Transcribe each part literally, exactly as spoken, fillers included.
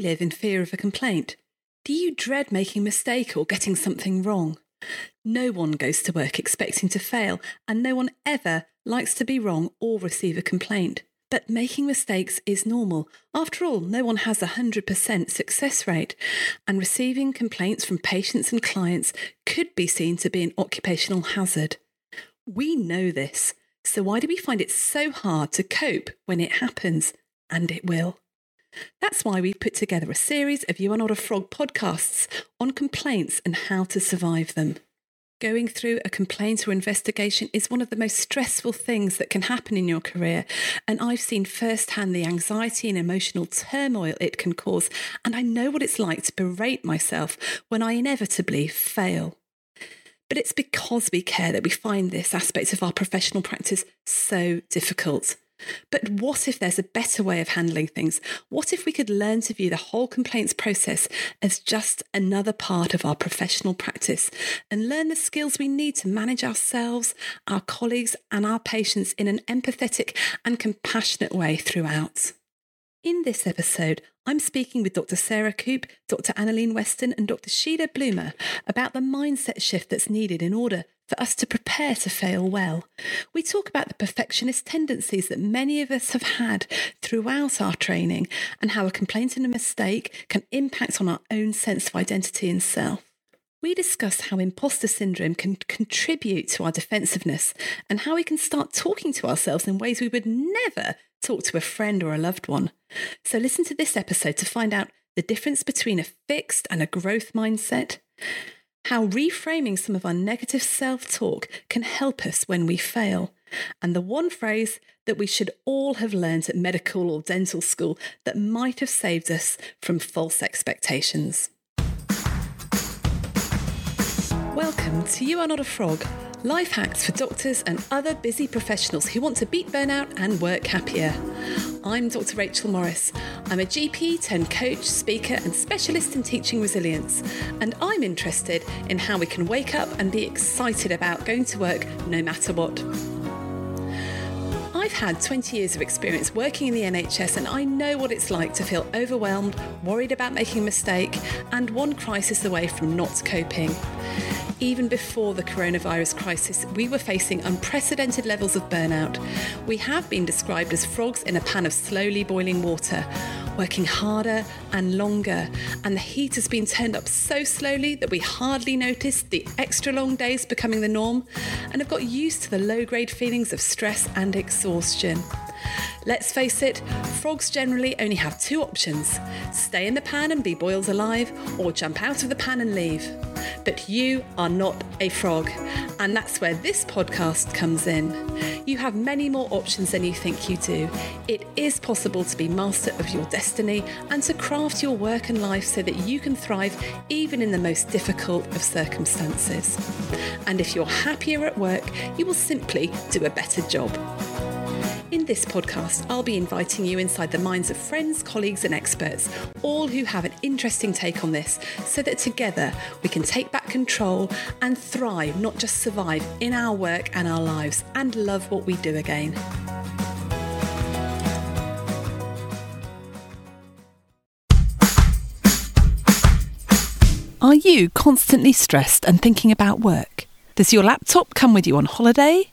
live in fear of a complaint? Do you dread making a mistake or getting something wrong? No one goes to work expecting to fail, and no one ever likes to be wrong or receive a complaint. But making mistakes is normal. After all, no one has a one hundred percent success rate, and receiving complaints from patients and clients could be seen to be an occupational hazard. We know this, so why do we find it so hard to cope when it happens? And it will. That's why we've put together a series of You Are Not a Frog podcasts on complaints and how to survive them. Going through a complaint or investigation is one of the most stressful things that can happen in your career, and I've seen firsthand the anxiety and emotional turmoil it can cause, and I know what it's like to berate myself when I inevitably fail. But it's because we care that we find this aspect of our professional practice so difficult. But what if there's a better way of handling things? What if we could learn to view the whole complaints process as just another part of our professional practice and learn the skills we need to manage ourselves, our colleagues and our patients in an empathetic and compassionate way throughout? In this episode, I'm speaking with Doctor Sarah Coop, Doctor Annalene Weston and Doctor Shida Bloomer about the mindset shift that's needed in order for us to prepare to fail well. We talk about the perfectionist tendencies that many of us have had throughout our training and how a complaint and a mistake can impact on our own sense of identity and self. We discuss how imposter syndrome can contribute to our defensiveness and how we can start talking to ourselves in ways we would never talk to a friend or a loved one. So listen to this episode to find out the difference between a fixed and a growth mindset, how reframing some of our negative self-talk can help us when we fail, and the one phrase that we should all have learned at medical or dental school that might have saved us from false expectations. Welcome to You Are Not a Frog, life hacks for doctors and other busy professionals who want to beat burnout and work happier. I'm Doctor Rachel Morris. I'm a G P turned coach, speaker and specialist in teaching resilience. And I'm interested in how we can wake up and be excited about going to work no matter what. I've had twenty years of experience working in the N H S and I know what it's like to feel overwhelmed, worried about making a mistake and one crisis away from not coping. Even before the coronavirus crisis, we were facing unprecedented levels of burnout. We have been described as frogs in a pan of slowly boiling water, working harder and longer, and the heat has been turned up so slowly that we hardly noticed the extra long days becoming the norm and have got used to the low-grade feelings of stress and exhaustion. Let's face it, frogs generally only have two options: stay in the pan and be boiled alive, or jump out of the pan and leave. But you are not a frog, and that's where this podcast comes in. You have many more options than you think you do. It is possible to be master of your destiny and to craft your work and life so that you can thrive even in the most difficult of circumstances. And if you're happier at work, you will simply do a better job. In this podcast, I'll be inviting you inside the minds of friends, colleagues and experts, all who have an interesting take on this, so that together we can take back control and thrive, not just survive, in our work and our lives, and love what we do again. Are you constantly stressed and thinking about work? Does your laptop come with you on holiday?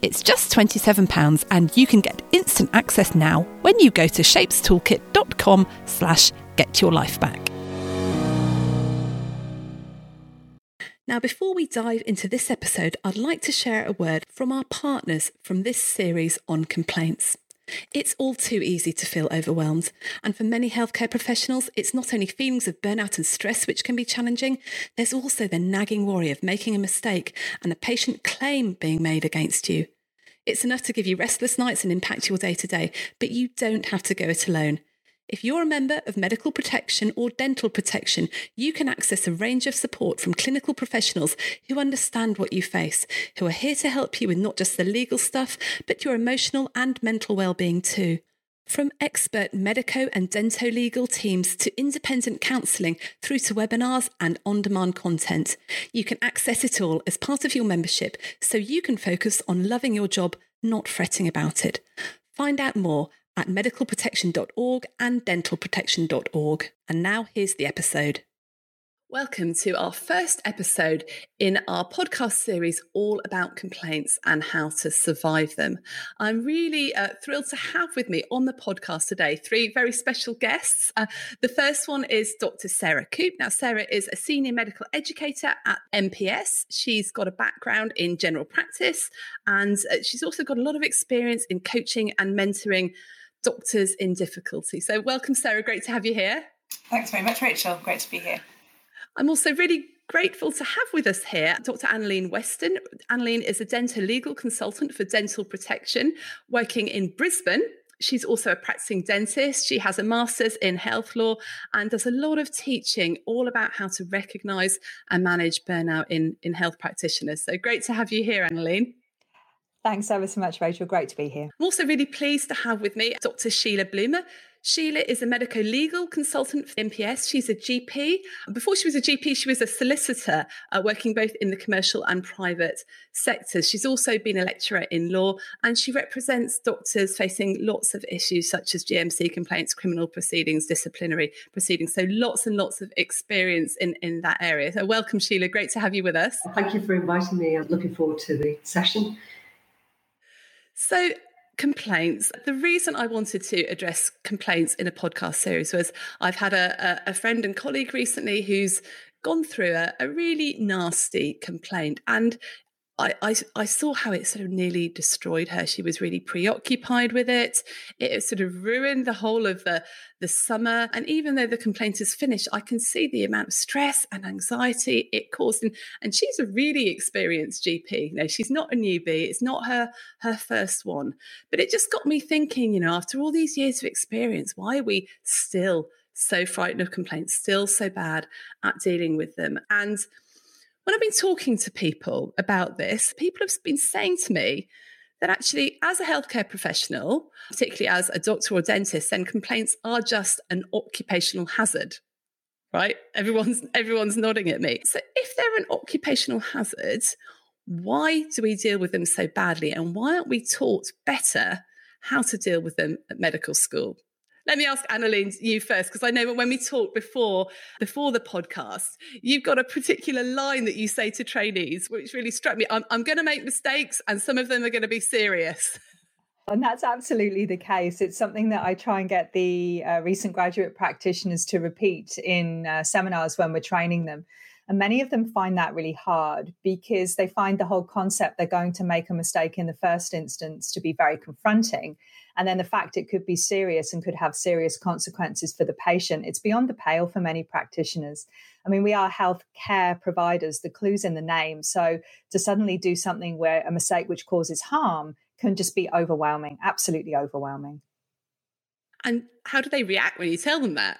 It's just twenty-seven pounds and you can get instant access now when you go to shapestoolkit.com slash get your life back. Now, before we dive into this episode, I'd like to share a word from our partners from this series on complaints. It's all too easy to feel overwhelmed, and for many healthcare professionals, it's not only feelings of burnout and stress which can be challenging, there's also the nagging worry of making a mistake and a patient claim being made against you. It's enough to give you restless nights and impact your day-to-day, but you don't have to go it alone. If you're a member of Medical Protection or Dental Protection, you can access a range of support from clinical professionals who understand what you face, who are here to help you with not just the legal stuff, but your emotional and mental well-being too. From expert medico and dental-legal teams to independent counselling through to webinars and on-demand content. You can access it all as part of your membership so you can focus on loving your job, not fretting about it. Find out more at medical protection dot org and dental protection dot org. And now here's the episode. Welcome to our first episode in our podcast series all about complaints and how to survive them. I'm really uh, thrilled to have with me on the podcast today three very special guests. Uh, the first one is Doctor Sarah Coop. Now, Sarah is a senior medical educator at M P S. She's got a background in general practice, and uh, she's also got a lot of experience in coaching and mentoring doctors in difficulty. So welcome, Sarah. Great to have you here. Thanks very much, Rachel. Great to be here. I'm also really grateful to have with us here Doctor Annalene Weston. Annalene is a dental legal consultant for Dental Protection, working in Brisbane. She's also a practicing dentist. She has a master's in health law and does a lot of teaching all about how to recognise and manage burnout in, in health practitioners. So great to have you here, Annalene. Thanks ever so much, Rachel. Great to be here. I'm also really pleased to have with me Doctor Shida Bloomer. Sheila is a medico-legal consultant for M P S. She's a G P. Before she was a G P, she was a solicitor, uh, working both in the commercial and private sectors. She's also been a lecturer in law, and she represents doctors facing lots of issues such as G M C complaints, criminal proceedings, disciplinary proceedings. So lots and lots of experience in, in that area. So welcome, Sheila. Great to have you with us. Thank you for inviting me. I'm looking forward to the session. So, complaints. The reason I wanted to address complaints in a podcast series was I've had a, a friend and colleague recently who's gone through a, a really nasty complaint, and I, I, I saw how it sort of nearly destroyed her. She was really preoccupied with it. It sort of ruined the whole of the, the summer. And even though the complaint is finished, I can see the amount of stress and anxiety it caused. And, and she's a really experienced G P. You know, she's not a newbie. It's not her, her first one. But it just got me thinking, you know, after all these years of experience, why are we still so frightened of complaints, still so bad at dealing with them? And when I've been talking to people about this, people have been saying to me that actually, as a healthcare professional, particularly as a doctor or dentist, then complaints are just an occupational hazard, right? Everyone's, everyone's nodding at me. So if they're an occupational hazard, why do we deal with them so badly? And why aren't we taught better how to deal with them at medical school? Let me ask Annalene, you first, because I know when we talked before before the podcast, you've got a particular line that you say to trainees, which really struck me. I'm, I'm going to make mistakes and some of them are going to be serious. And that's absolutely the case. It's something that I try and get the uh, recent graduate practitioners to repeat in uh, seminars when we're training them. And many of them find that really hard because they find the whole concept they're going to make a mistake in the first instance to be very confronting. And then the fact it could be serious and could have serious consequences for the patient, it's beyond the pale for many practitioners. I mean, we are healthcare providers, the clue's in the name. So to suddenly do something where a mistake which causes harm can just be overwhelming, absolutely overwhelming. And how do they react when you tell them that?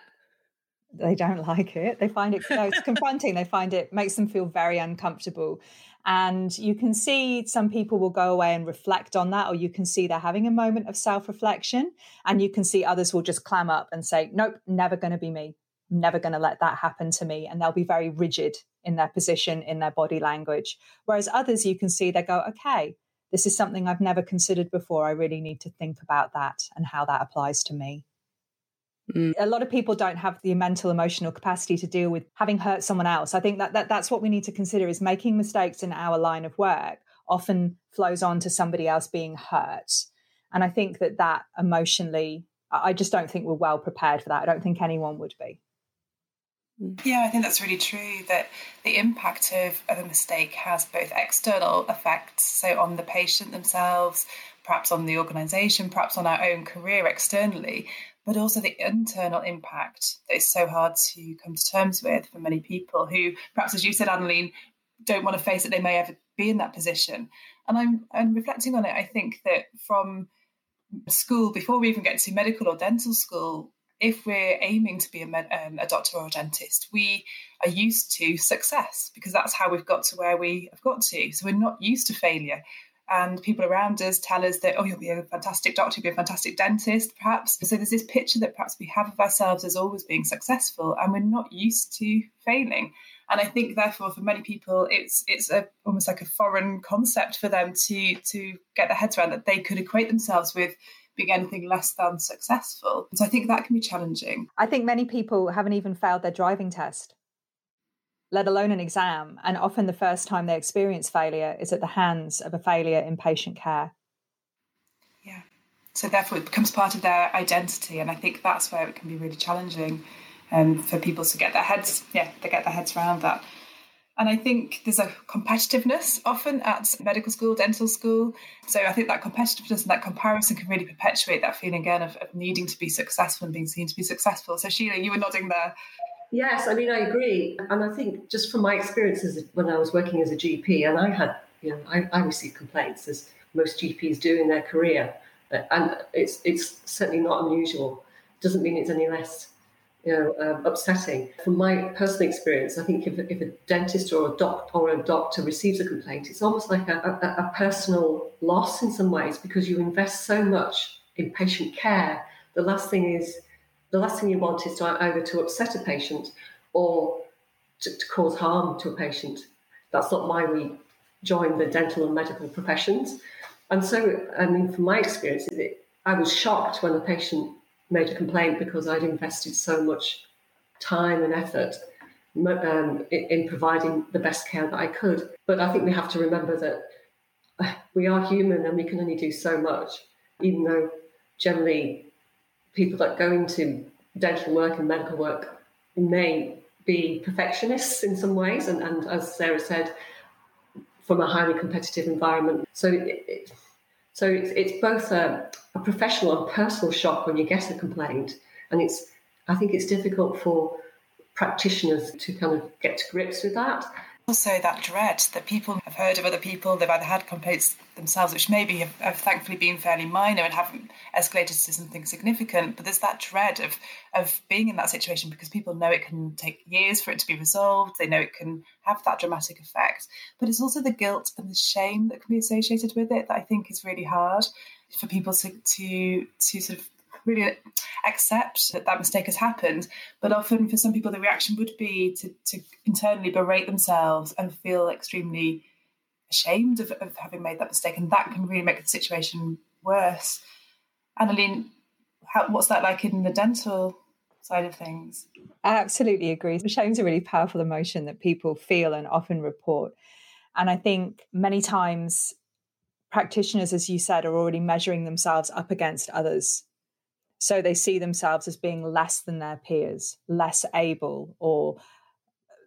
They don't like it. They find it you know, it's confronting. They find it makes them feel very uncomfortable. And you can see some people will go away and reflect on that, or you can see they're having a moment of self-reflection, and you can see others will just clam up and say, nope, never going to be me. I'm never going to let that happen to me. And they'll be very rigid in their position, in their body language. Whereas others, you can see they go, okay, this is something I've never considered before. I really need to think about that and how that applies to me. Mm. A lot of people don't have the mental, emotional capacity to deal with having hurt someone else. I think that, that that's what we need to consider is making mistakes in our line of work often flows on to somebody else being hurt. And I think that that emotionally, I just don't think we're well prepared for that. I don't think anyone would be. Yeah, I think that's really true, that the impact of, of a mistake has both external effects, so on the patient themselves, perhaps on the organisation, perhaps on our own career externally, but also the internal impact that is so hard to come to terms with for many people who, perhaps as you said, Annalene, don't want to face that they may ever be in that position. And I'm, I'm reflecting on it. I think that from school, before we even get to medical or dental school, if we're aiming to be a, med, um, a doctor or a dentist, we are used to success because that's how we've got to where we have got to. So we're not used to failure. And people around us tell us that, oh, you'll be a fantastic doctor, you'll be a fantastic dentist, perhaps. So there's this picture that perhaps we have of ourselves as always being successful, and we're not used to failing. And I think, therefore, for many people, it's it's a, almost like a foreign concept for them to, to get their heads around that they could equate themselves with being anything less than successful. So I think that can be challenging. I think many people haven't even failed their driving test, let alone an exam. And often the first time they experience failure is at the hands of a failure in patient care. Yeah. So therefore it becomes part of their identity. And I think that's where it can be really challenging um, for people to get their heads, yeah, to get their heads around that. And I think there's a competitiveness often at medical school, dental school. So I think that competitiveness and that comparison can really perpetuate that feeling again of, of needing to be successful and being seen to be successful. So Sheila, you were nodding there. Yes, I mean, I agree. And I think just from my experiences when I was working as a G P, and I had, you know, I, I received complaints, as most G Ps do in their career. And it's it's certainly not unusual. Doesn't mean it's any less, you know, um, upsetting. From my personal experience, I think if, if a dentist or a, doc, or a doctor receives a complaint, it's almost like a, a, a personal loss in some ways, because you invest so much in patient care. The last thing is, The last thing you want is to either to upset a patient or to, to cause harm to a patient. That's not why we joined the dental and medical professions. And so, I mean, from my experience, it, I was shocked when a patient made a complaint because I'd invested so much time and effort um, in, in providing the best care that I could. But I think we have to remember that we are human and we can only do so much, even though generally people that go into dental work and medical work may be perfectionists in some ways, and, and as Sarah said, from a highly competitive environment. So, it, so it's, it's both a, a professional and personal shock when you get a complaint, and it's I think it's difficult for practitioners to kind of get to grips with that. Also, that dread that people have heard of other people, they've either had complaints themselves, which maybe have, have thankfully been fairly minor and haven't escalated to something significant, but there's that dread of of being in that situation because people know it can take years for it to be resolved, they know it can have that dramatic effect. But it's also the guilt and the shame that can be associated with it that I think is really hard for people to to, to sort of really accept that that mistake has happened. But often for some people the reaction would be to, to internally berate themselves and feel extremely ashamed of, of having made that mistake, and that can really make the situation worse. Annalene, how, what's that like in the dental side of things? I absolutely agree. Shame's a really powerful emotion that people feel and often report, and I think many times practitioners, as you said, are already measuring themselves up against others. So they see themselves as being less than their peers, less able or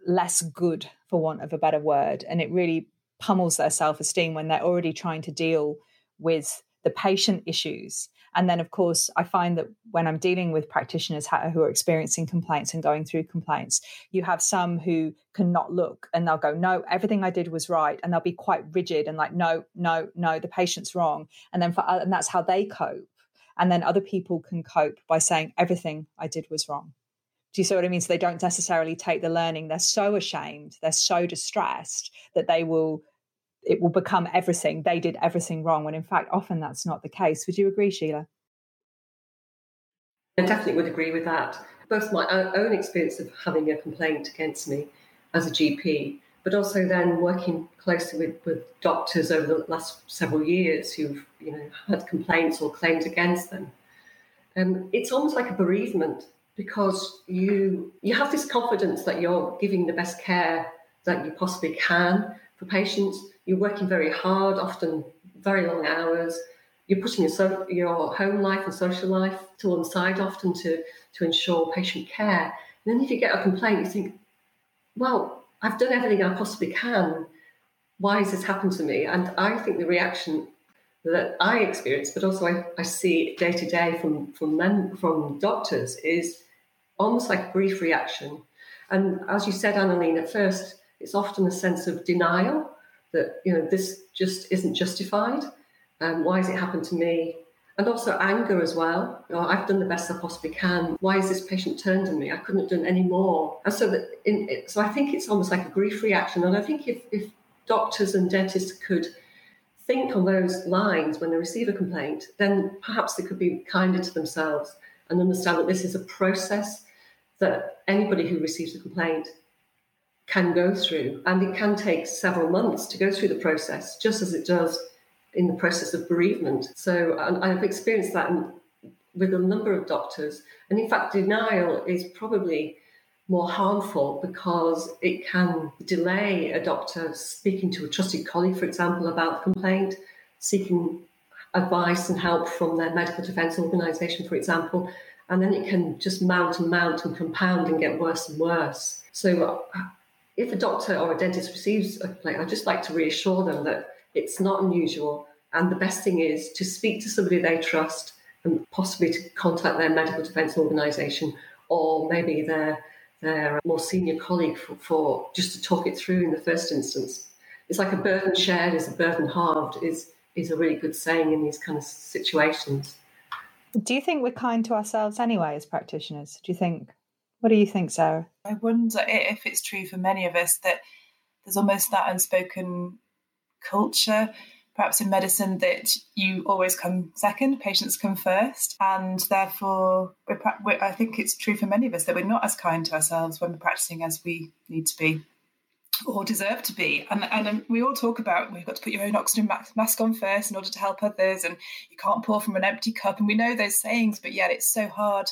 less good, for want of a better word. And it really pummels their self-esteem when they're already trying to deal with the patient issues. And then, of course, I find that when I'm dealing with practitioners who are experiencing complaints and going through complaints, you have some who cannot look and they'll go, no, everything I did was right. And they'll be quite rigid and like, no, no, no, the patient's wrong. And then for, and that's how they cope. And then other people can cope by saying everything I did was wrong. Do you see what I mean? So they don't necessarily take the learning. They're so ashamed, they're so distressed that they will, it will become everything. They did everything wrong, when in fact, often that's not the case. Would you agree, Sheila? I definitely would agree with that. Both my own experience of having a complaint against me as a G P, but also then working closely with, with doctors over the last several years who've, you know, had complaints or claims against them. Um, it's almost like a bereavement, because you you have this confidence that you're giving the best care that you possibly can for patients. You're working very hard, often very long hours. You're putting your, so, your home life and social life to one side often to, to ensure patient care. And then if you get a complaint, you think, well, I've done everything I possibly can. Why has this happened to me? And I think the reaction that I experience, but also I, I see day to day from from men, from doctors, is almost like a brief reaction. And as you said, Annalene, at first, it's often a sense of denial that, you know, this just isn't justified. Um, why has it happened to me? And also anger as well. You know, I've done the best I possibly can. Why is this patient turned on me? I couldn't have done any more. And so that, in, it, so I think it's almost like a grief reaction. And I think if, if doctors and dentists could think on those lines when they receive a complaint, then perhaps they could be kinder to themselves and understand that this is a process that anybody who receives a complaint can go through. And it can take several months to go through the process, just as it does in the process of bereavement. So I've experienced that with a number of doctors. And in fact, denial is probably more harmful because it can delay a doctor speaking to a trusted colleague, for example, about the complaint, seeking advice and help from their medical defence organisation, for example. And then it can just mount and mount and compound and get worse and worse. So if a doctor or a dentist receives a complaint, I'd just like to reassure them that it's not unusual. And the best thing is to speak to somebody they trust and possibly to contact their medical defence organisation or maybe their, their more senior colleague for, for just to talk it through in the first instance. It's like a burden shared is a burden halved is, is a really good saying in these kind of situations. Do you think we're kind to ourselves anyway as practitioners? Do you think? What do you think, Sarah? I wonder if it's true for many of us that there's almost that unspoken culture, perhaps in medicine, that you always come second, patients come first, and therefore we're, we're, I think it's true for many of us that we're not as kind to ourselves when we're practicing as we need to be or deserve to be. And, and we all talk about we've got to put your own oxygen mask on first in order to help others, and you can't pour from an empty cup, and we know those sayings, but yet it's so hard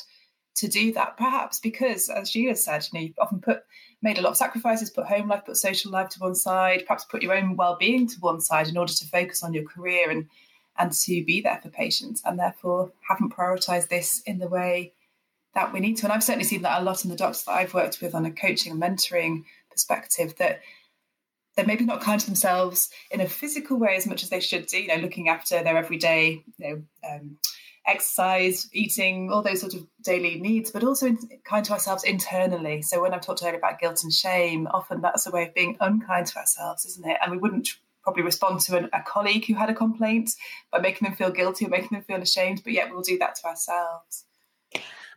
to do that, perhaps because, as Sheila said, you know, you've often put made a lot of sacrifices, put home life, put social life to one side, perhaps put your own well-being to one side in order to focus on your career and, and to be there for patients, and therefore haven't prioritised this in the way that we need to. And I've certainly seen that a lot in the doctors that I've worked with on a coaching and mentoring perspective, that they're maybe not kind to themselves in a physical way as much as they should do, you know, looking after their everyday, you know, um, exercise, eating, all those sort of daily needs, but also kind to ourselves internally. So when I've talked earlier about guilt and shame, often that's a way of being unkind to ourselves, isn't it? And we wouldn't probably respond to an, a colleague who had a complaint by making them feel guilty or making them feel ashamed, but yet we'll do that to ourselves.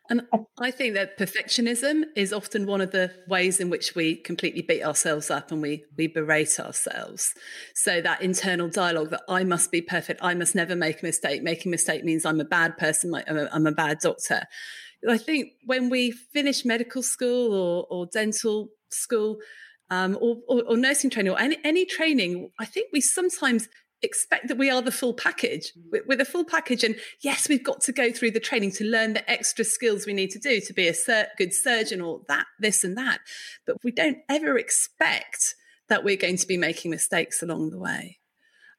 And I think that perfectionism is often one of the ways in which we completely beat ourselves up and we we berate ourselves. So that internal dialogue that I must be perfect, I must never make a mistake. Making a mistake means I'm a bad person, I'm a, I'm a bad doctor. I think when we finish medical school or, or dental school um, or, or, or nursing training or any, any training, I think we sometimes expect that we are the full package. We're the full package, and yes, we've got to go through the training to learn the extra skills we need to do to be a sur- good surgeon or that, this and that. But we don't ever expect that we're going to be making mistakes along the way.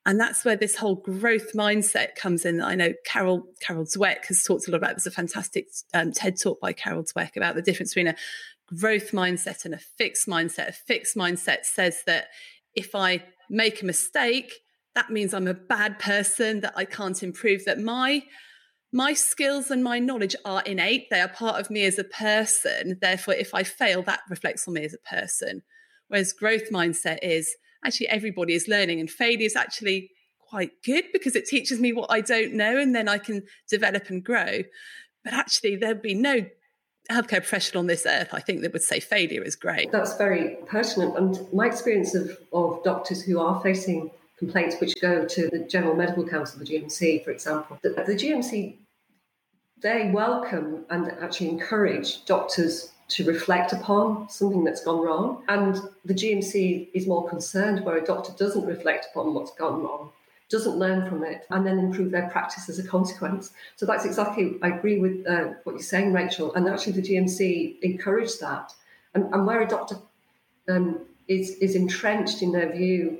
And that's where this whole growth mindset comes in. I know Carol Carol Dweck has talked a lot about, there's a fantastic um, TED talk by Carol Dweck about the difference between a growth mindset and a fixed mindset. A fixed mindset says that if I make a mistake, that means I'm a bad person, that I can't improve, that my my skills and my knowledge are innate. They are part of me as a person. Therefore, if I fail, that reflects on me as a person. Whereas growth mindset is actually everybody is learning, and failure is actually quite good because it teaches me what I don't know and then I can develop and grow. But actually, there'd be no healthcare professional on this earth, I think, that would say failure is great. That's very pertinent. And my experience of, of doctors who are facing complaints which go to the General Medical Council, the G M C, for example. The, the G M C, they welcome and actually encourage doctors to reflect upon something that's gone wrong. And the G M C is more concerned where a doctor doesn't reflect upon what's gone wrong, doesn't learn from it, and then improve their practice as a consequence. So that's exactly, I agree with uh, what you're saying, Rachel, and actually the G M C encourage that. And, and where a doctor um, is, is entrenched in their view,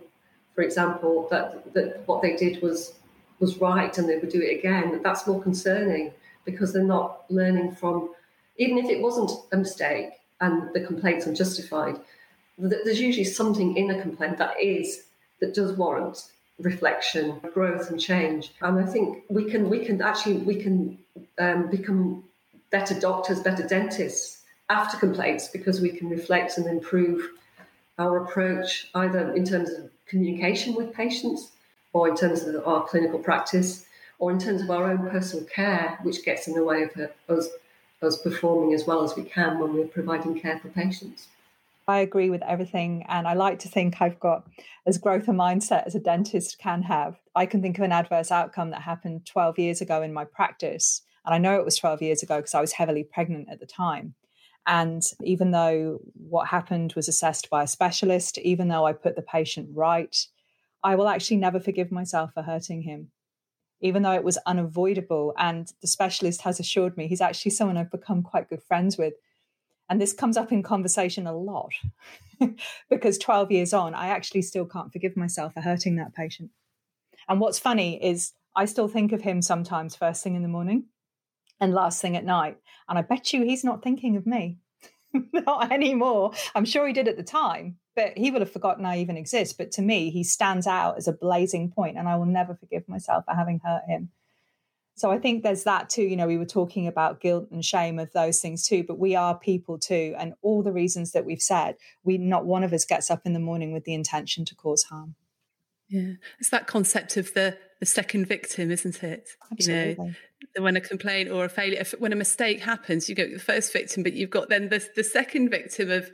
for example, that, that what they did was was right and they would do it again, that's more concerning because they're not learning from, even if it wasn't a mistake and the complaint's unjustified, there's usually something in a complaint that is, that does warrant reflection, growth and change. And I think we can, we can actually, we can um, become better doctors, better dentists after complaints because we can reflect and improve our approach either in terms of communication with patients or in terms of our clinical practice or in terms of our own personal care, which gets in the way of us, us performing as well as we can when we're providing care for patients. I agree with everything, and I like to think I've got as growth a mindset as a dentist can have. I can think of an adverse outcome that happened twelve years ago in my practice, and I know it was twelve years ago because I was heavily pregnant at the time. And even though what happened was assessed by a specialist, even though I put the patient right, I will actually never forgive myself for hurting him, even though it was unavoidable. And the specialist has assured me he's actually someone I've become quite good friends with. And this comes up in conversation a lot because twelve years on, I actually still can't forgive myself for hurting that patient. And what's funny is I still think of him sometimes first thing in the morning and last thing at night. And I bet you he's not thinking of me. Not anymore. I'm sure he did at the time, but he will have forgotten I even exist. But to me, he stands out as a blazing point, and I will never forgive myself for having hurt him. So I think there's that too. You know, we were talking about guilt and shame of those things too, but we are people too. And all the reasons that we've said, we not one of us gets up in the morning with the intention to cause harm. Yeah. It's that concept of the, the second victim, isn't it? Absolutely. You know, when a complaint or a failure, if, when a mistake happens, you go the first victim, but you've got then the, the second victim of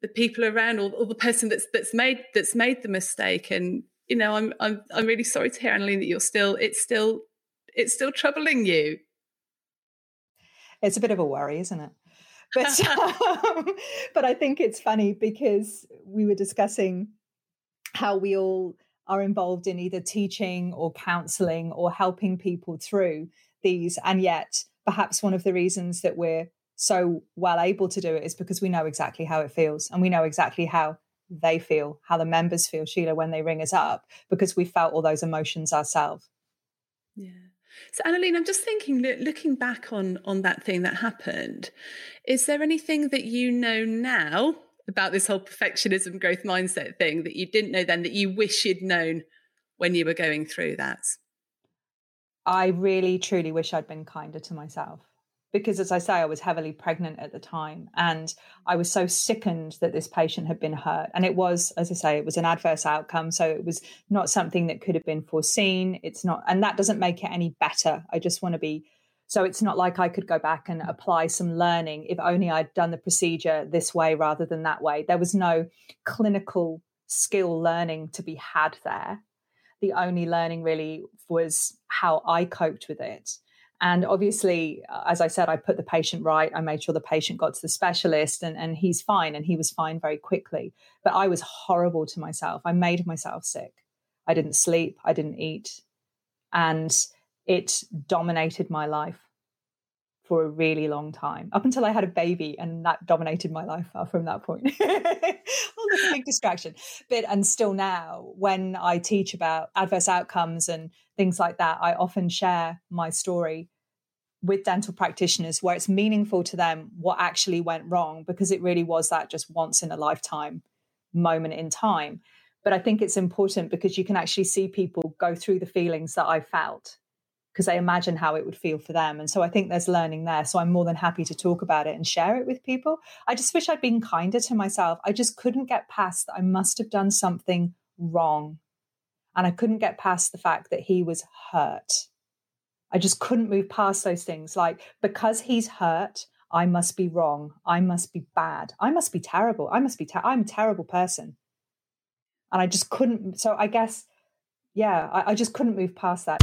the people around, or, or the person that's that's made that's made the mistake. And, you know, I'm I'm I'm really sorry to hear, Annalene, that you're still it's still It's still troubling you. It's a bit of a worry, isn't it? But, um, but I think it's funny because we were discussing how we all are involved in either teaching or counselling or helping people through these. And yet perhaps one of the reasons that we're so well able to do it is because we know exactly how it feels, and we know exactly how they feel, how the members feel, Sheila, when they ring us up, because we felt all those emotions ourselves. Yeah. So, Annalene, I'm just thinking, looking back on, on that thing that happened, is there anything that you know now about this whole perfectionism growth mindset thing that you didn't know then, that you wish you'd known when you were going through that? I really, truly wish I'd been kinder to myself, because, as I say, I was heavily pregnant at the time, and I was so sickened that this patient had been hurt. And it was, as I say, it was an adverse outcome. So it was not something that could have been foreseen. It's not, and that doesn't make it any better. I just want to be, so it's not like I could go back and apply some learning. If only I'd done the procedure this way rather than that way. There was no clinical skill learning to be had there. The only learning really was how I coped with it. And obviously, as I said, I put the patient right. I made sure the patient got to the specialist, and, and he's fine. And he was fine very quickly. But I was horrible to myself. I made myself sick. I didn't sleep. I didn't eat. And it dominated my life for a really long time, up until I had a baby, and that dominated my life from that point. Oh, that's a big distraction. But, and still now, when I teach about adverse outcomes and things like that, I often share my story with dental practitioners where it's meaningful to them what actually went wrong, because it really was that just once in a lifetime moment in time. But I think it's important because you can actually see people go through the feelings that I felt, because they imagine how it would feel for them. And so I think there's learning there. So I'm more than happy to talk about it and share it with people. I just wish I'd been kinder to myself. I just couldn't get past that I must have done something wrong. And I couldn't get past the fact that he was hurt. I just couldn't move past those things. Like, because he's hurt, I must be wrong. I must be bad. I must be terrible. I must be, ter- I'm a terrible person. And I just couldn't. So I guess, yeah, I, I just couldn't move past that.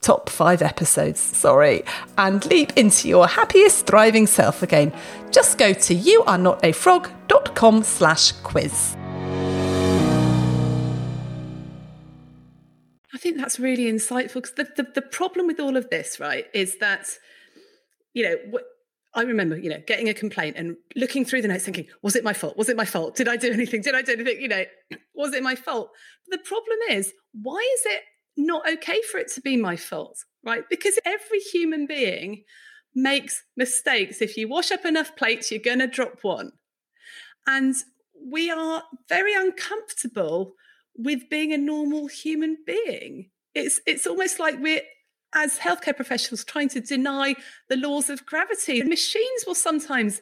Top five episodes, sorry, and leap into your happiest, thriving self again. Just go to youarenotafrog.com slash quiz. I think that's really insightful, because the, the, the problem with all of this, right, is that, you know, what, I remember, you know, getting a complaint and looking through the notes thinking, was it my fault? Was it my fault? Did I do anything? Did I do anything? You know, was it my fault? But the problem is, why is it not okay for it to be my fault, right? Because every human being makes mistakes. If you wash up enough plates, you're going to drop one. And we are very uncomfortable with being a normal human being. It's it's almost like we're, as healthcare professionals, trying to deny the laws of gravity. Machines will sometimes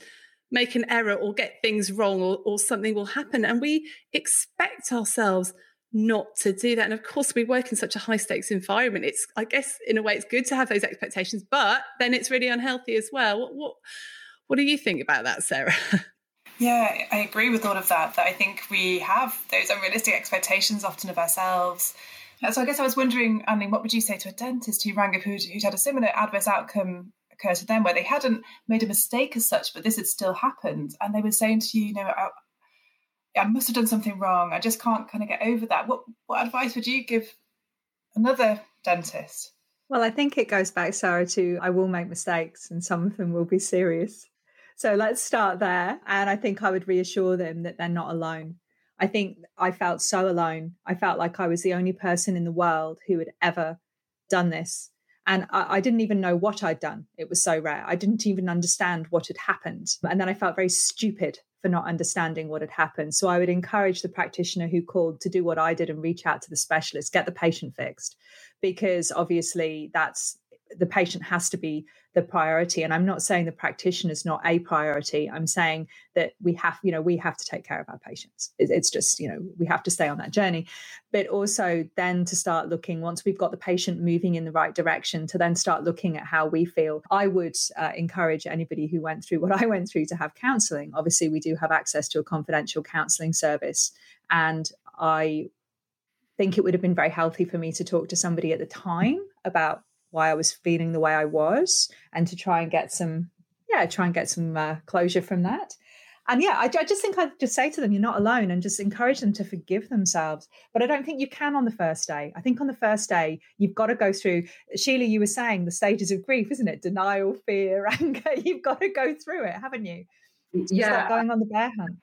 make an error or get things wrong, or, or something will happen. And we expect ourselves not to do that. And of course, we work in such a high stakes environment. It's, I guess, in a way, it's good to have those expectations, but then it's really unhealthy as well. What, what, what do you think about that, Sarah? Yeah, I agree with all of that, that I think we have those unrealistic expectations often of ourselves. So I guess I was wondering, Annalene, what would you say to a dentist who rang up who'd, who'd had a similar adverse outcome occur to them, where they hadn't made a mistake as such, but this had still happened, and they were saying to you, you know, I, I must have done something wrong. I just can't kind of get over that. What what advice would you give another dentist? Well, I think it goes back, Sarah, to I will make mistakes, and some of them will be serious. So let's start there. And I think I would reassure them that they're not alone. I think I felt so alone. I felt like I was the only person in the world who had ever done this. And I, I didn't even know what I'd done. It was so rare. I didn't even understand what had happened. And then I felt very stupid for not understanding what had happened. So I would encourage the practitioner who called to do what I did and reach out to the specialist, get the patient fixed, because obviously that's the patient has to be the priority. And I'm not saying the practitioner is not a priority. I'm saying that we have, you know, we have to take care of our patients. It's just, you know, we have to stay on that journey. But also then to start looking, once we've got the patient moving in the right direction, to then start looking at how we feel. I would uh, encourage anybody who went through what I went through to have counselling. Obviously, we do have access to a confidential counselling service. And I think it would have been very healthy for me to talk to somebody at the time about why I was feeling the way I was, and to try and get some, yeah, try and get some uh, closure from that. And yeah, I, I just think I'd just say to them, you're not alone, and just encourage them to forgive themselves. But I don't think you can on the first day. I think on the first day, you've got to go through, Sheila, you were saying the stages of grief, isn't it? Denial, fear, anger. You've got to go through it, haven't you? Yeah. It's like going on the bear hunt.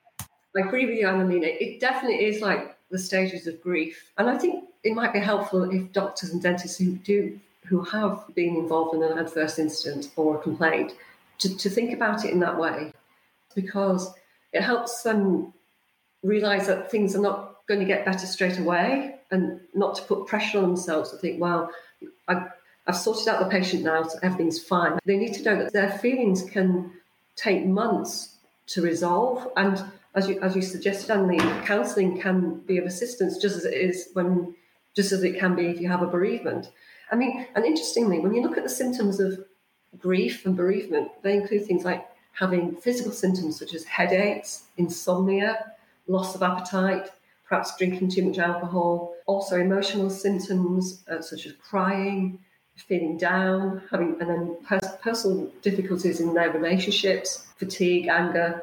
I agree with you, Annalene. It definitely is like the stages of grief. And I think it might be helpful if doctors and dentists who do who have been involved in an adverse incident or a complaint, to, to think about it in that way, because it helps them realise that things are not going to get better straight away, and not to put pressure on themselves to think, well, I've, I've sorted out the patient now, so everything's fine. They need to know that their feelings can take months to resolve. And as you, as you suggested, Annalene, counselling can be of assistance, just as it is when, just as it can be if you have a bereavement. I mean, and interestingly, when you look at the symptoms of grief and bereavement, they include things like having physical symptoms such as headaches, insomnia, loss of appetite, perhaps drinking too much alcohol, also emotional symptoms uh, such as crying, feeling down, having and then pers- personal difficulties in their relationships, fatigue, anger,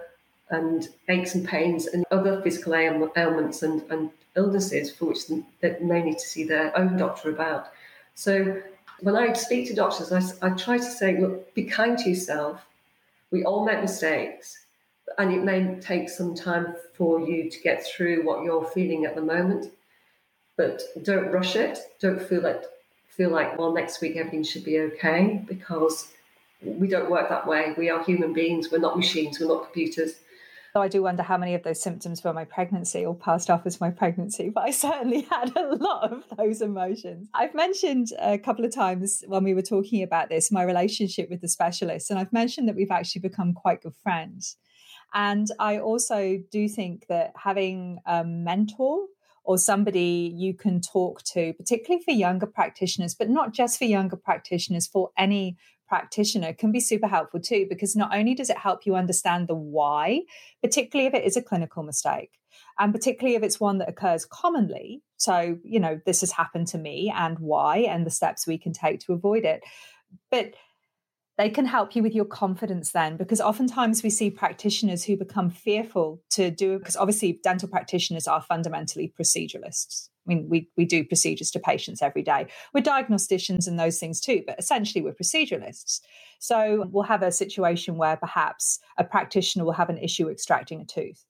and aches and pains, and other physical ail- ailments and, and illnesses for which they may need to see their own doctor about. So when I speak to doctors, I, I try to say, look, be kind to yourself. We all make mistakes, and it may take some time for you to get through what you're feeling at the moment. But don't rush it. Don't feel like, feel like, well, next week everything should be okay, because we don't work that way. We are human beings. We're not machines. We're not computers. So I do wonder how many of those symptoms were my pregnancy or passed off as my pregnancy, but I certainly had a lot of those emotions. I've mentioned a couple of times when we were talking about this, my relationship with the specialist, and I've mentioned that we've actually become quite good friends. And I also do think that having a mentor or somebody you can talk to, particularly for younger practitioners, but not just for younger practitioners, for any practitioner, can be super helpful too, because not only does it help you understand the why, particularly if it is a clinical mistake, and particularly if it's one that occurs commonly. So, you know, this has happened to me and why, and the steps we can take to avoid it. But they can help you with your confidence then, because oftentimes we see practitioners who become fearful to do it, because obviously dental practitioners are fundamentally proceduralists. I mean, we, we do procedures to patients every day. We're diagnosticians and those things too, but essentially we're proceduralists. So we'll have a situation where perhaps a practitioner will have an issue extracting a tooth.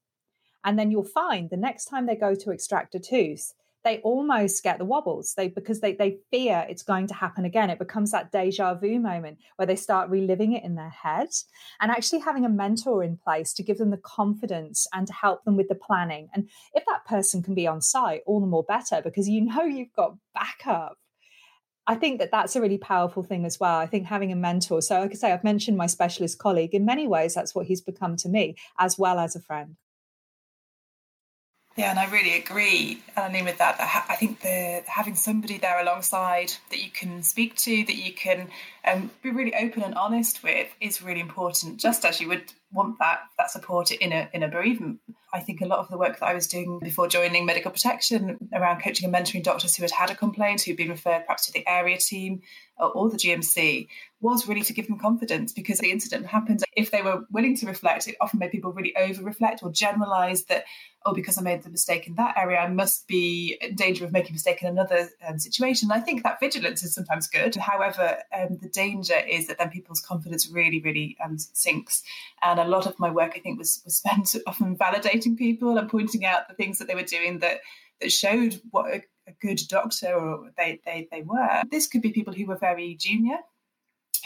And then you'll find the next time they go to extract a tooth, they almost get the wobbles they because they, they fear it's going to happen again. It becomes that deja vu moment where they start reliving it in their head. And actually having a mentor in place to give them the confidence and to help them with the planning. And if that person can be on site, all the more better, because you know you've got backup. I think that that's a really powerful thing as well. I think having a mentor. So like I say, I've mentioned my specialist colleague. In many ways, that's what he's become to me, as well as a friend. Yeah, and I really agree, Annalene, with that. I think the having somebody there alongside that you can speak to, that you can um, be really open and honest with, is really important, just as you would want that that support in a in a bereavement. I think a lot of the work that I was doing before joining Medical Protection around coaching and mentoring doctors who had had a complaint, who'd been referred perhaps to the area team or, or the G M C, was really to give them confidence, because the incident happened. If they were willing to reflect, it often made people really over-reflect or generalise that, oh, because I made the mistake in that area, I must be in danger of making a mistake in another um, situation. And I think that vigilance is sometimes good. However, um, the danger is that then people's confidence really, really um, sinks. And a lot of my work, I think, was, was spent often validating people and pointing out the things that they were doing that that showed what a, a good doctor or they, they they were. This could be people who were very junior,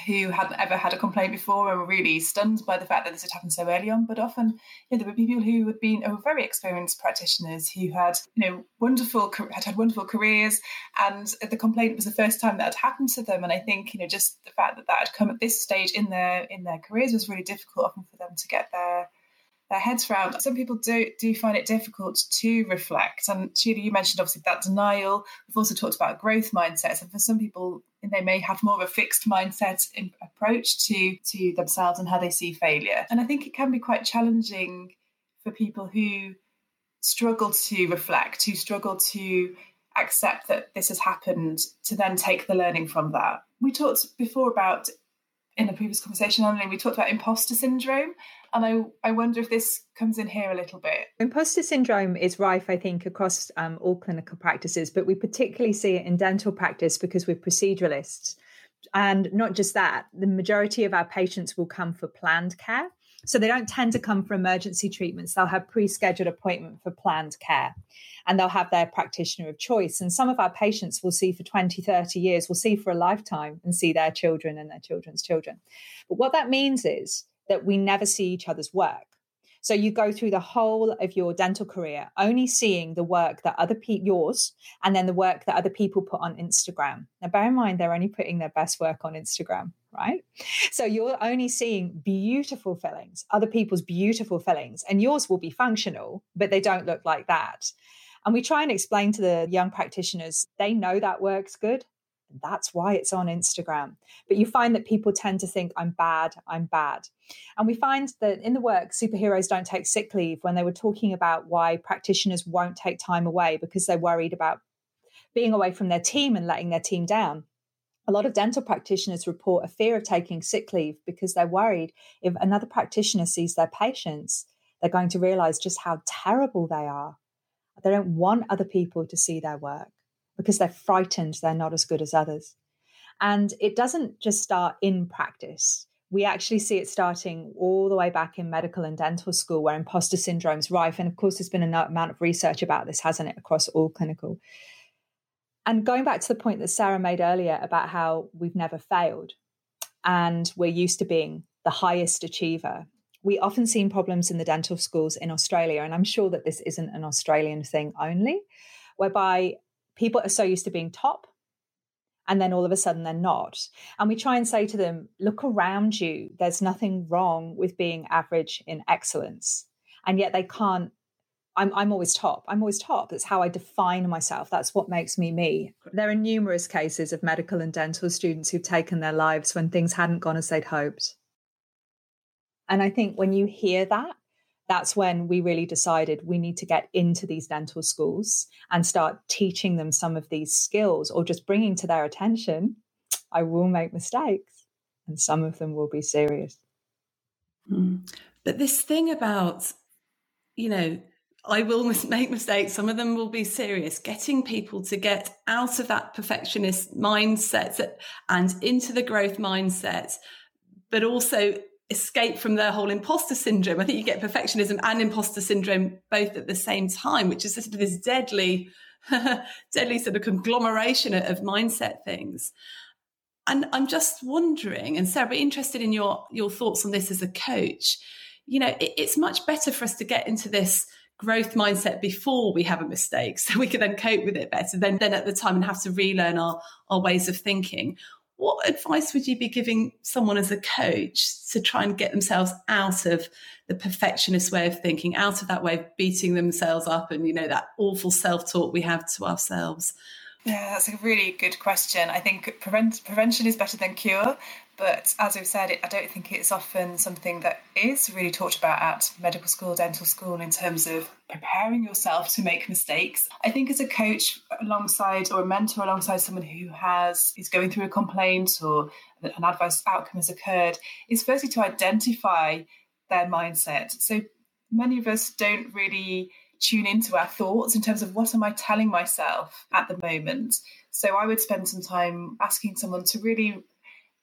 who hadn't ever had a complaint before and were really stunned by the fact that this had happened so early on. But often, you know, there would be people who had been who were very experienced practitioners who had, you know, wonderful had had wonderful careers, and the complaint was the first time that had happened to them. And I think, you know, just the fact that that had come at this stage in their in their careers was really difficult, often for them to get their. their heads round. Some people do do find it difficult to reflect. And Shida, you mentioned obviously that denial. We've also talked about growth mindsets. And for some people, they may have more of a fixed mindset in, approach to, to themselves and how they see failure. And I think it can be quite challenging for people who struggle to reflect, who struggle to accept that this has happened, to then take the learning from that. We talked before about, in a previous conversation, Annalene, we talked about imposter syndrome. And I, I wonder if this comes in here a little bit. Imposter syndrome is rife, I think, across um, all clinical practices, but we particularly see it in dental practice because we're proceduralists. And not just that, the majority of our patients will come for planned care. So they don't tend to come for emergency treatments. They'll have pre-scheduled appointment for planned care, and they'll have their practitioner of choice. And some of our patients will see for twenty, thirty years, will see for a lifetime and see their children and their children's children. But what that means is that we never see each other's work. So you go through the whole of your dental career only seeing the work that other people, yours, and then the work that other people put on Instagram. Now, bear in mind, they're only putting their best work on Instagram, right? So you're only seeing beautiful fillings, other people's beautiful fillings, and yours will be functional, but they don't look like that. And we try and explain to the young practitioners, they know that work's good. That's why it's on Instagram. But you find that people tend to think, I'm bad, I'm bad. And we find that in the work, superheroes don't take sick leave, when they were talking about why practitioners won't take time away because they're worried about being away from their team and letting their team down. A lot of dental practitioners report a fear of taking sick leave because they're worried if another practitioner sees their patients, they're going to realize just how terrible they are. They don't want other people to see their work, because they're frightened they're not as good as others. And it doesn't just start in practice. We actually see it starting all the way back in medical and dental school, where imposter syndrome's rife. And of course, there's been an amount of research about this, hasn't it, across all clinical. And going back to the point that Sarah made earlier about how we've never failed and we're used to being the highest achiever, we often see problems in the dental schools in Australia, and I'm sure that this isn't an Australian thing only, whereby people are so used to being top, and then all of a sudden they're not. And we try and say to them, look around you. There's nothing wrong with being average in excellence. And yet they can't, I'm, I'm always top. I'm always top. That's how I define myself. That's what makes me me. There are numerous cases of medical and dental students who've taken their lives when things hadn't gone as they'd hoped. And I think when you hear that, that's when we really decided we need to get into these dental schools and start teaching them some of these skills, or just bringing to their attention, I will make mistakes and some of them will be serious. Mm. But this thing about, you know, I will make mistakes, some of them will be serious, getting people to get out of that perfectionist mindset and into the growth mindset, but also escape from their whole imposter syndrome. I think you get perfectionism and imposter syndrome both at the same time, which is sort of this deadly deadly sort of conglomeration of mindset things. And I'm just wondering, and Sarah, I'd be interested in your, your thoughts on this as a coach. You know, it, it's much better for us to get into this growth mindset before we have a mistake, so we can then cope with it better than, than at the time and have to relearn our, our ways of thinking. What advice would you be giving someone as a coach to try and get themselves out of the perfectionist way of thinking, out of that way of beating themselves up and, you know, that awful self-talk we have to ourselves? Yeah, that's a really good question. I think prevent- prevention is better than cure. But as we've said, I don't think it's often something that is really talked about at medical school, dental school, in terms of preparing yourself to make mistakes. I think as a coach alongside, or a mentor alongside someone who has is going through a complaint or an adverse outcome has occurred, is firstly to identify their mindset. So many of us don't really tune into our thoughts in terms of what am I telling myself at the moment. So I would spend some time asking someone to really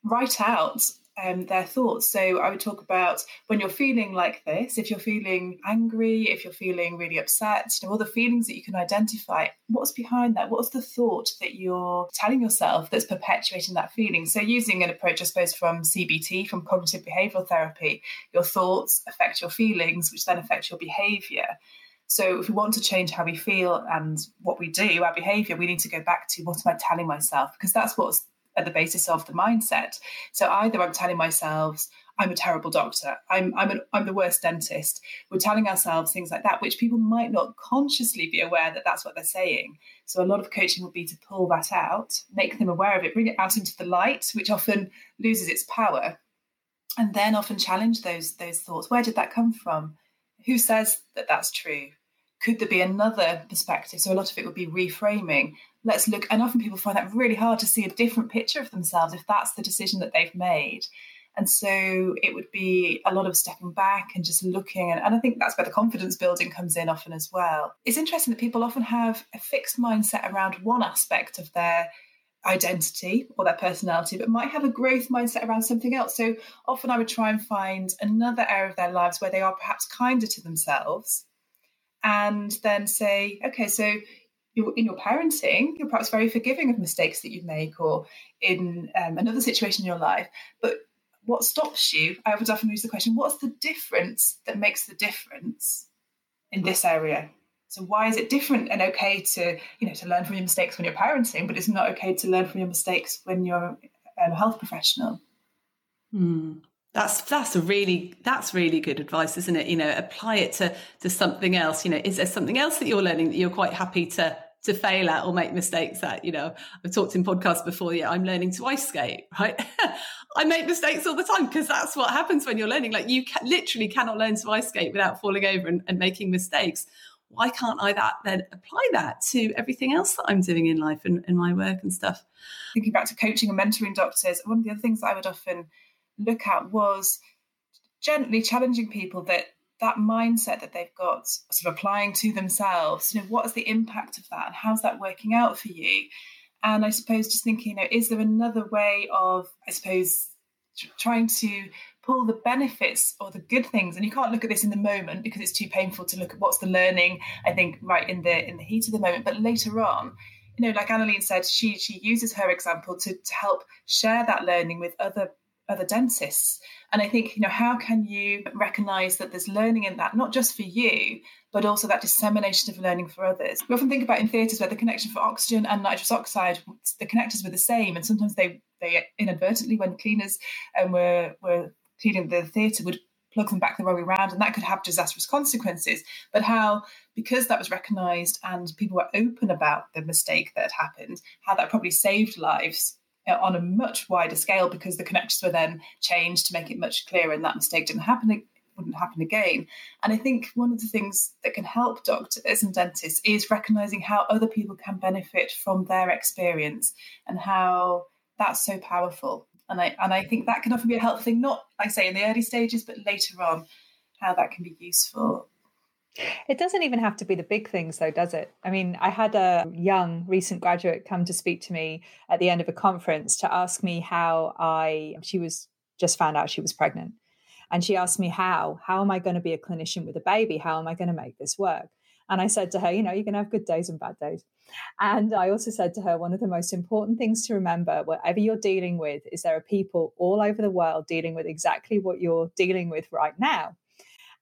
write out um, their thoughts. So I would talk about when you're feeling like this, if you're feeling angry, if you're feeling really upset, you know, all the feelings that you can identify, what's behind that? What's the thought that you're telling yourself that's perpetuating that feeling? So using an approach, I suppose, from C B T, from cognitive behavioural therapy, your thoughts affect your feelings, which then affect your behaviour. So if we want to change how we feel and what we do, our behaviour, we need to go back to what am I telling myself? Because that's what's at the basis of the mindset. So either I'm telling myself, I'm a terrible doctor, I'm I'm, an, I'm the worst dentist. We're telling ourselves things like that, which people might not consciously be aware that that's what they're saying. So a lot of coaching would be to pull that out, make them aware of it, bring it out into the light, which often loses its power, and then often challenge those those thoughts. Where did that come from? Who says that that's true? Could there be another perspective? So a lot of it would be reframing. Let's look, and often people find that really hard to see a different picture of themselves if that's the decision that they've made. And so it would be a lot of stepping back and just looking. And, and I think that's where the confidence building comes in often as well. It's interesting that people often have a fixed mindset around one aspect of their identity or their personality, but might have a growth mindset around something else. So often I would try and find another area of their lives where they are perhaps kinder to themselves, and then say, okay, so in your parenting, you're perhaps very forgiving of mistakes that you make, or in um, another situation in your life. But what stops you? I would often use the question, what's the difference that makes the difference in this area? So why is it different and okay to, you know, to learn from your mistakes when you're parenting, but it's not okay to learn from your mistakes when you're a health professional? Hmm. That's that's a really that's really good advice, isn't it? You know, apply it to to something else. You know, is there something else that you're learning that you're quite happy to to fail at or make mistakes at? You know, I've talked in podcasts before. Yeah, I'm learning to ice skate. Right, I make mistakes all the time because that's what happens when you're learning. Like you ca- literally cannot learn to ice skate without falling over and, and making mistakes. Why can't I that then apply that to everything else that I'm doing in life and, and my work and stuff? Thinking back to coaching and mentoring doctors, one of the other things I would often look at was gently challenging people that that mindset that they've got sort of applying to themselves. You know, what is the impact of that and how's that working out for you? And I suppose just thinking, you know, is there another way of, I suppose, tr- trying to pull the benefits or the good things? And you can't look at this in the moment because it's too painful to look at what's the learning, I think, right in the in the heat of the moment. But later on, you know, like Annalene said, she she uses her example to, to help share that learning with other other dentists. And I think, you know, how can you recognise that there's learning in that, not just for you, but also that dissemination of learning for others? We often think about in theatres where the connection for oxygen and nitrous oxide, the connectors were the same, and sometimes they they inadvertently, when cleaners um, were were cleaning the theatre, would plug them back the wrong way around, and that could have disastrous consequences. But how, because that was recognised and people were open about the mistake that had happened, how that probably saved lives on a much wider scale because the connections were then changed to make it much clearer and that mistake didn't happen, it wouldn't happen again. And I think one of the things that can help doctors and dentists is recognising how other people can benefit from their experience and how that's so powerful. And I and I think that can often be a helpful thing, not, I say, in the early stages, but later on, how that can be useful. It doesn't even have to be the big things, though, does it? I mean, I had a young recent graduate come to speak to me at the end of a conference to ask me how I, she was just found out she was pregnant. And she asked me how, how am I going to be a clinician with a baby? How am I going to make this work? And I said to her, you know, you're going to have good days and bad days. And I also said to her, one of the most important things to remember, whatever you're dealing with, is there are people all over the world dealing with exactly what you're dealing with right now.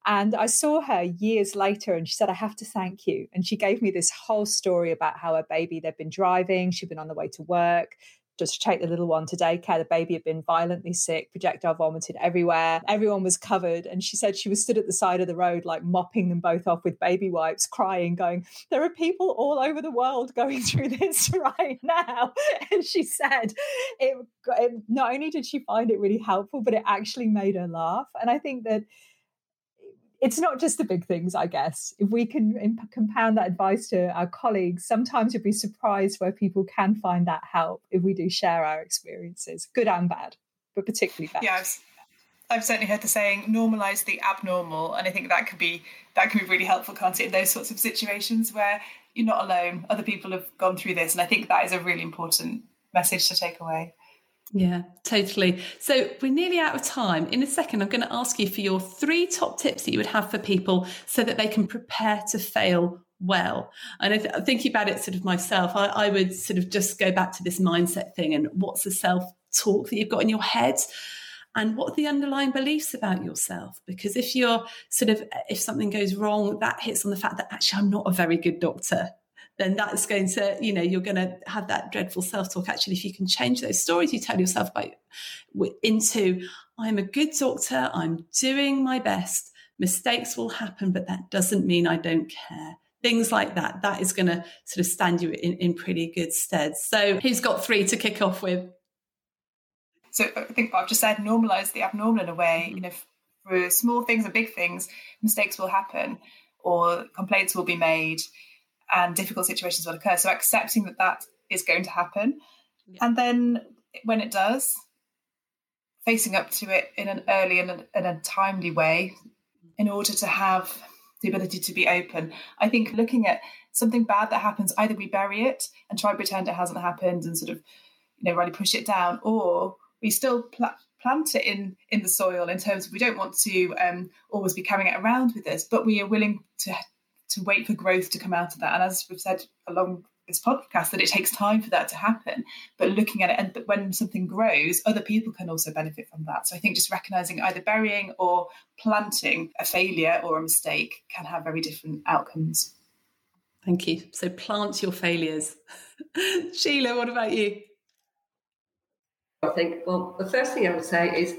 And I saw her years later and she said, I have to thank you. And she gave me this whole story about how her baby, they'd been driving, she'd been on the way to work, just to take the little one to daycare. The baby had been violently sick, projectile vomited everywhere. Everyone was covered. And she said she was stood at the side of the road, like mopping them both off with baby wipes, crying, going, there are people all over the world going through this right now. And she said it, it not only did she find it really helpful, but it actually made her laugh. And I think that it's not just the big things, I guess. If we can imp- compound that advice to our colleagues, sometimes you'll be surprised where people can find that help if we do share our experiences, good and bad, but particularly bad. Yeah, I've, I've certainly heard the saying, normalise the abnormal. And I think that can be that can be really helpful, can't it, in those sorts of situations where you're not alone, other people have gone through this. And I think that is a really important message to take away. Yeah, totally. So we're nearly out of time. In a second, I'm going to ask you for your three top tips that you would have for people so that they can prepare to fail well. And I th- thinking about it sort of myself, I, I would sort of just go back to this mindset thing and what's the self-talk that you've got in your head and what are the underlying beliefs about yourself? Because if you're sort of, if something goes wrong, that hits on the fact that actually I'm not a very good doctor, then that's going to, you know, you're going to have that dreadful self-talk. Actually, if you can change those stories you tell yourself by, into, I'm a good doctor, I'm doing my best, mistakes will happen, but that doesn't mean I don't care. Things like that, that is going to sort of stand you in, in pretty good stead. So who's got three to kick off with? So I think what I've just said, normalise the abnormal in a way. Mm-hmm. You know, for small things and big things, mistakes will happen or complaints will be made, and difficult situations will occur. So accepting that that is going to happen. Yeah. And then when it does, facing up to it in an early and in a timely way in order to have the ability to be open. I think looking at something bad that happens, either we bury it and try and pretend it hasn't happened and sort of, you know, really push it down, or we still pl- plant it in, in the soil in terms of we don't want to um, always be carrying it around with us, but we are willing to... to wait for growth to come out of that. And as we've said along this podcast, that it takes time for that to happen. But looking at it, and when something grows, other people can also benefit from that. So I think just recognising either burying or planting a failure or a mistake can have very different outcomes. Thank you. So plant your failures. Sheila, what about you? I think, well, the first thing I would say is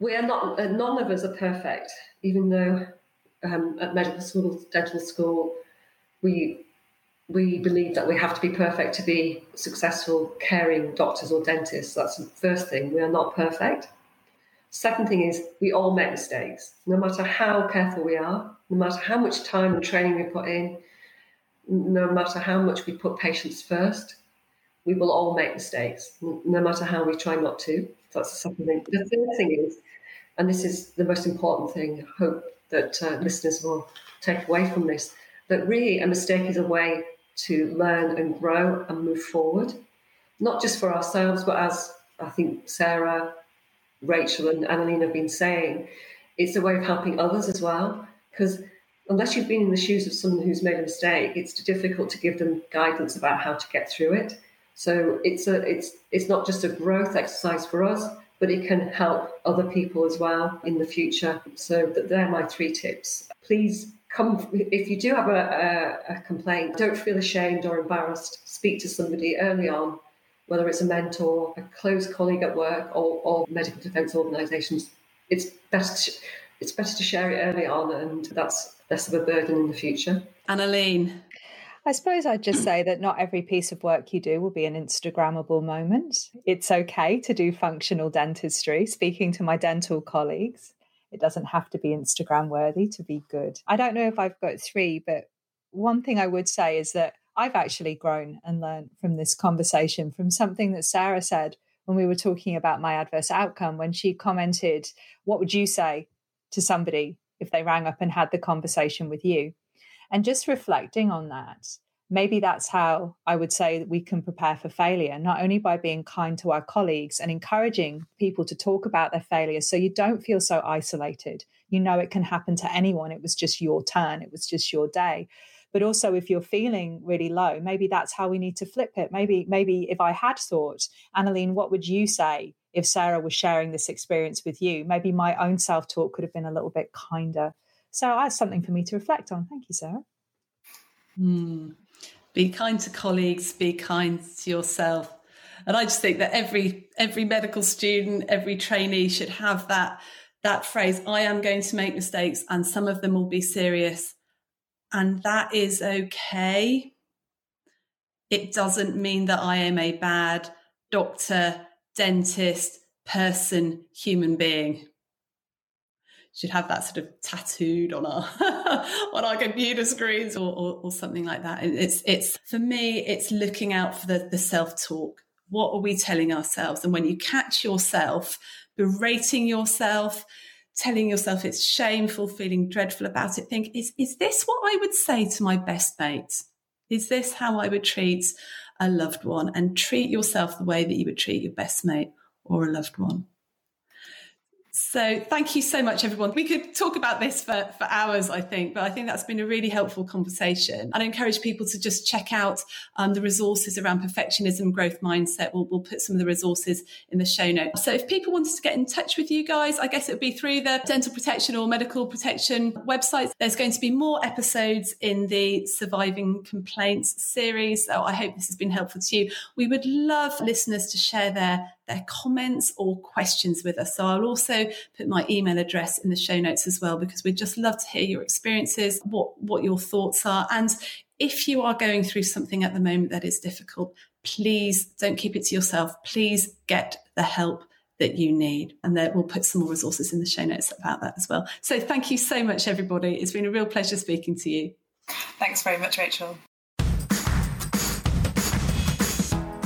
we are not, uh, none of us are perfect, even though Um, at medical school, dental school, we we believe that we have to be perfect to be successful caring doctors or dentists. That's the first thing. We are not perfect. Second thing is we all make mistakes. No matter how careful we are, no matter how much time and training we put in, no matter how much we put patients first, we will all make mistakes, no matter how we try not to. That's the second thing. The third thing is, and this is the most important thing, I hope that uh, listeners will take away from this, that really a mistake is a way to learn and grow and move forward, not just for ourselves, but as I think Sarah, Rachel and Annalene have been saying, it's a way of helping others as well, because unless you've been in the shoes of someone who's made a mistake, it's difficult to give them guidance about how to get through it. So it's a, it's it's not just a growth exercise for us, but it can help other people as well in the future. So that they're my three tips. Please come, if you do have a, a, a complaint, don't feel ashamed or embarrassed. Speak to somebody early on, whether it's a mentor, a close colleague at work, or, or medical defence organisations. It's better to, it's better to share it early on, and that's less of a burden in the future. Annalene. I suppose I'd just say that not every piece of work you do will be an Instagrammable moment. It's okay to do functional dentistry. Speaking to my dental colleagues, it doesn't have to be Instagram worthy to be good. I don't know if I've got three, but one thing I would say is that I've actually grown and learned from this conversation, from something that Sarah said when we were talking about my adverse outcome, when she commented, what would you say to somebody if they rang up and had the conversation with you? And just reflecting on that, maybe that's how I would say that we can prepare for failure, not only by being kind to our colleagues and encouraging people to talk about their failures so you don't feel so isolated. You know it can happen to anyone. It was just your turn. It was just your day. But also if you're feeling really low, maybe that's how we need to flip it. Maybe, maybe if I had thought, Annalene, what would you say if Sarah was sharing this experience with you? Maybe my own self-talk could have been a little bit kinder. So that's something for me to reflect on. Thank you, Sarah. Mm. Be kind to colleagues, be kind to yourself. And I just think that every every medical student, every trainee should have that that phrase, I am going to make mistakes and some of them will be serious. And that is okay. It doesn't mean that I am a bad doctor, dentist, person, human being. Should have that sort of tattooed on our on our computer screens or, or, or something like that. And it's it's for me, it's looking out for the, the self-talk. What are we telling ourselves? And when you catch yourself berating yourself, telling yourself it's shameful, feeling dreadful about it, think, is is this what I would say to my best mate? Is this how I would treat a loved one? And treat yourself the way that you would treat your best mate or a loved one. So thank you so much, everyone. We could talk about this for, for hours, I think, but I think that's been a really helpful conversation. I'd encourage people to just check out um, the resources around perfectionism, growth mindset. We'll, we'll put some of the resources in the show notes. So if people wanted to get in touch with you guys, I guess it would be through the Dental Protection or Medical Protection websites. There's going to be more episodes in the Surviving Complaints series. So I hope this has been helpful to you. We would love listeners to share their their comments or questions with us. So I'll also put my email address in the show notes as well, because we'd just love to hear your experiences, what, what your thoughts are. And if you are going through something at the moment that is difficult, please don't keep it to yourself. Please get the help that you need. And then we'll put some more resources in the show notes about that as well. So thank you so much, everybody. It's been a real pleasure speaking to you. Thanks very much, Rachel.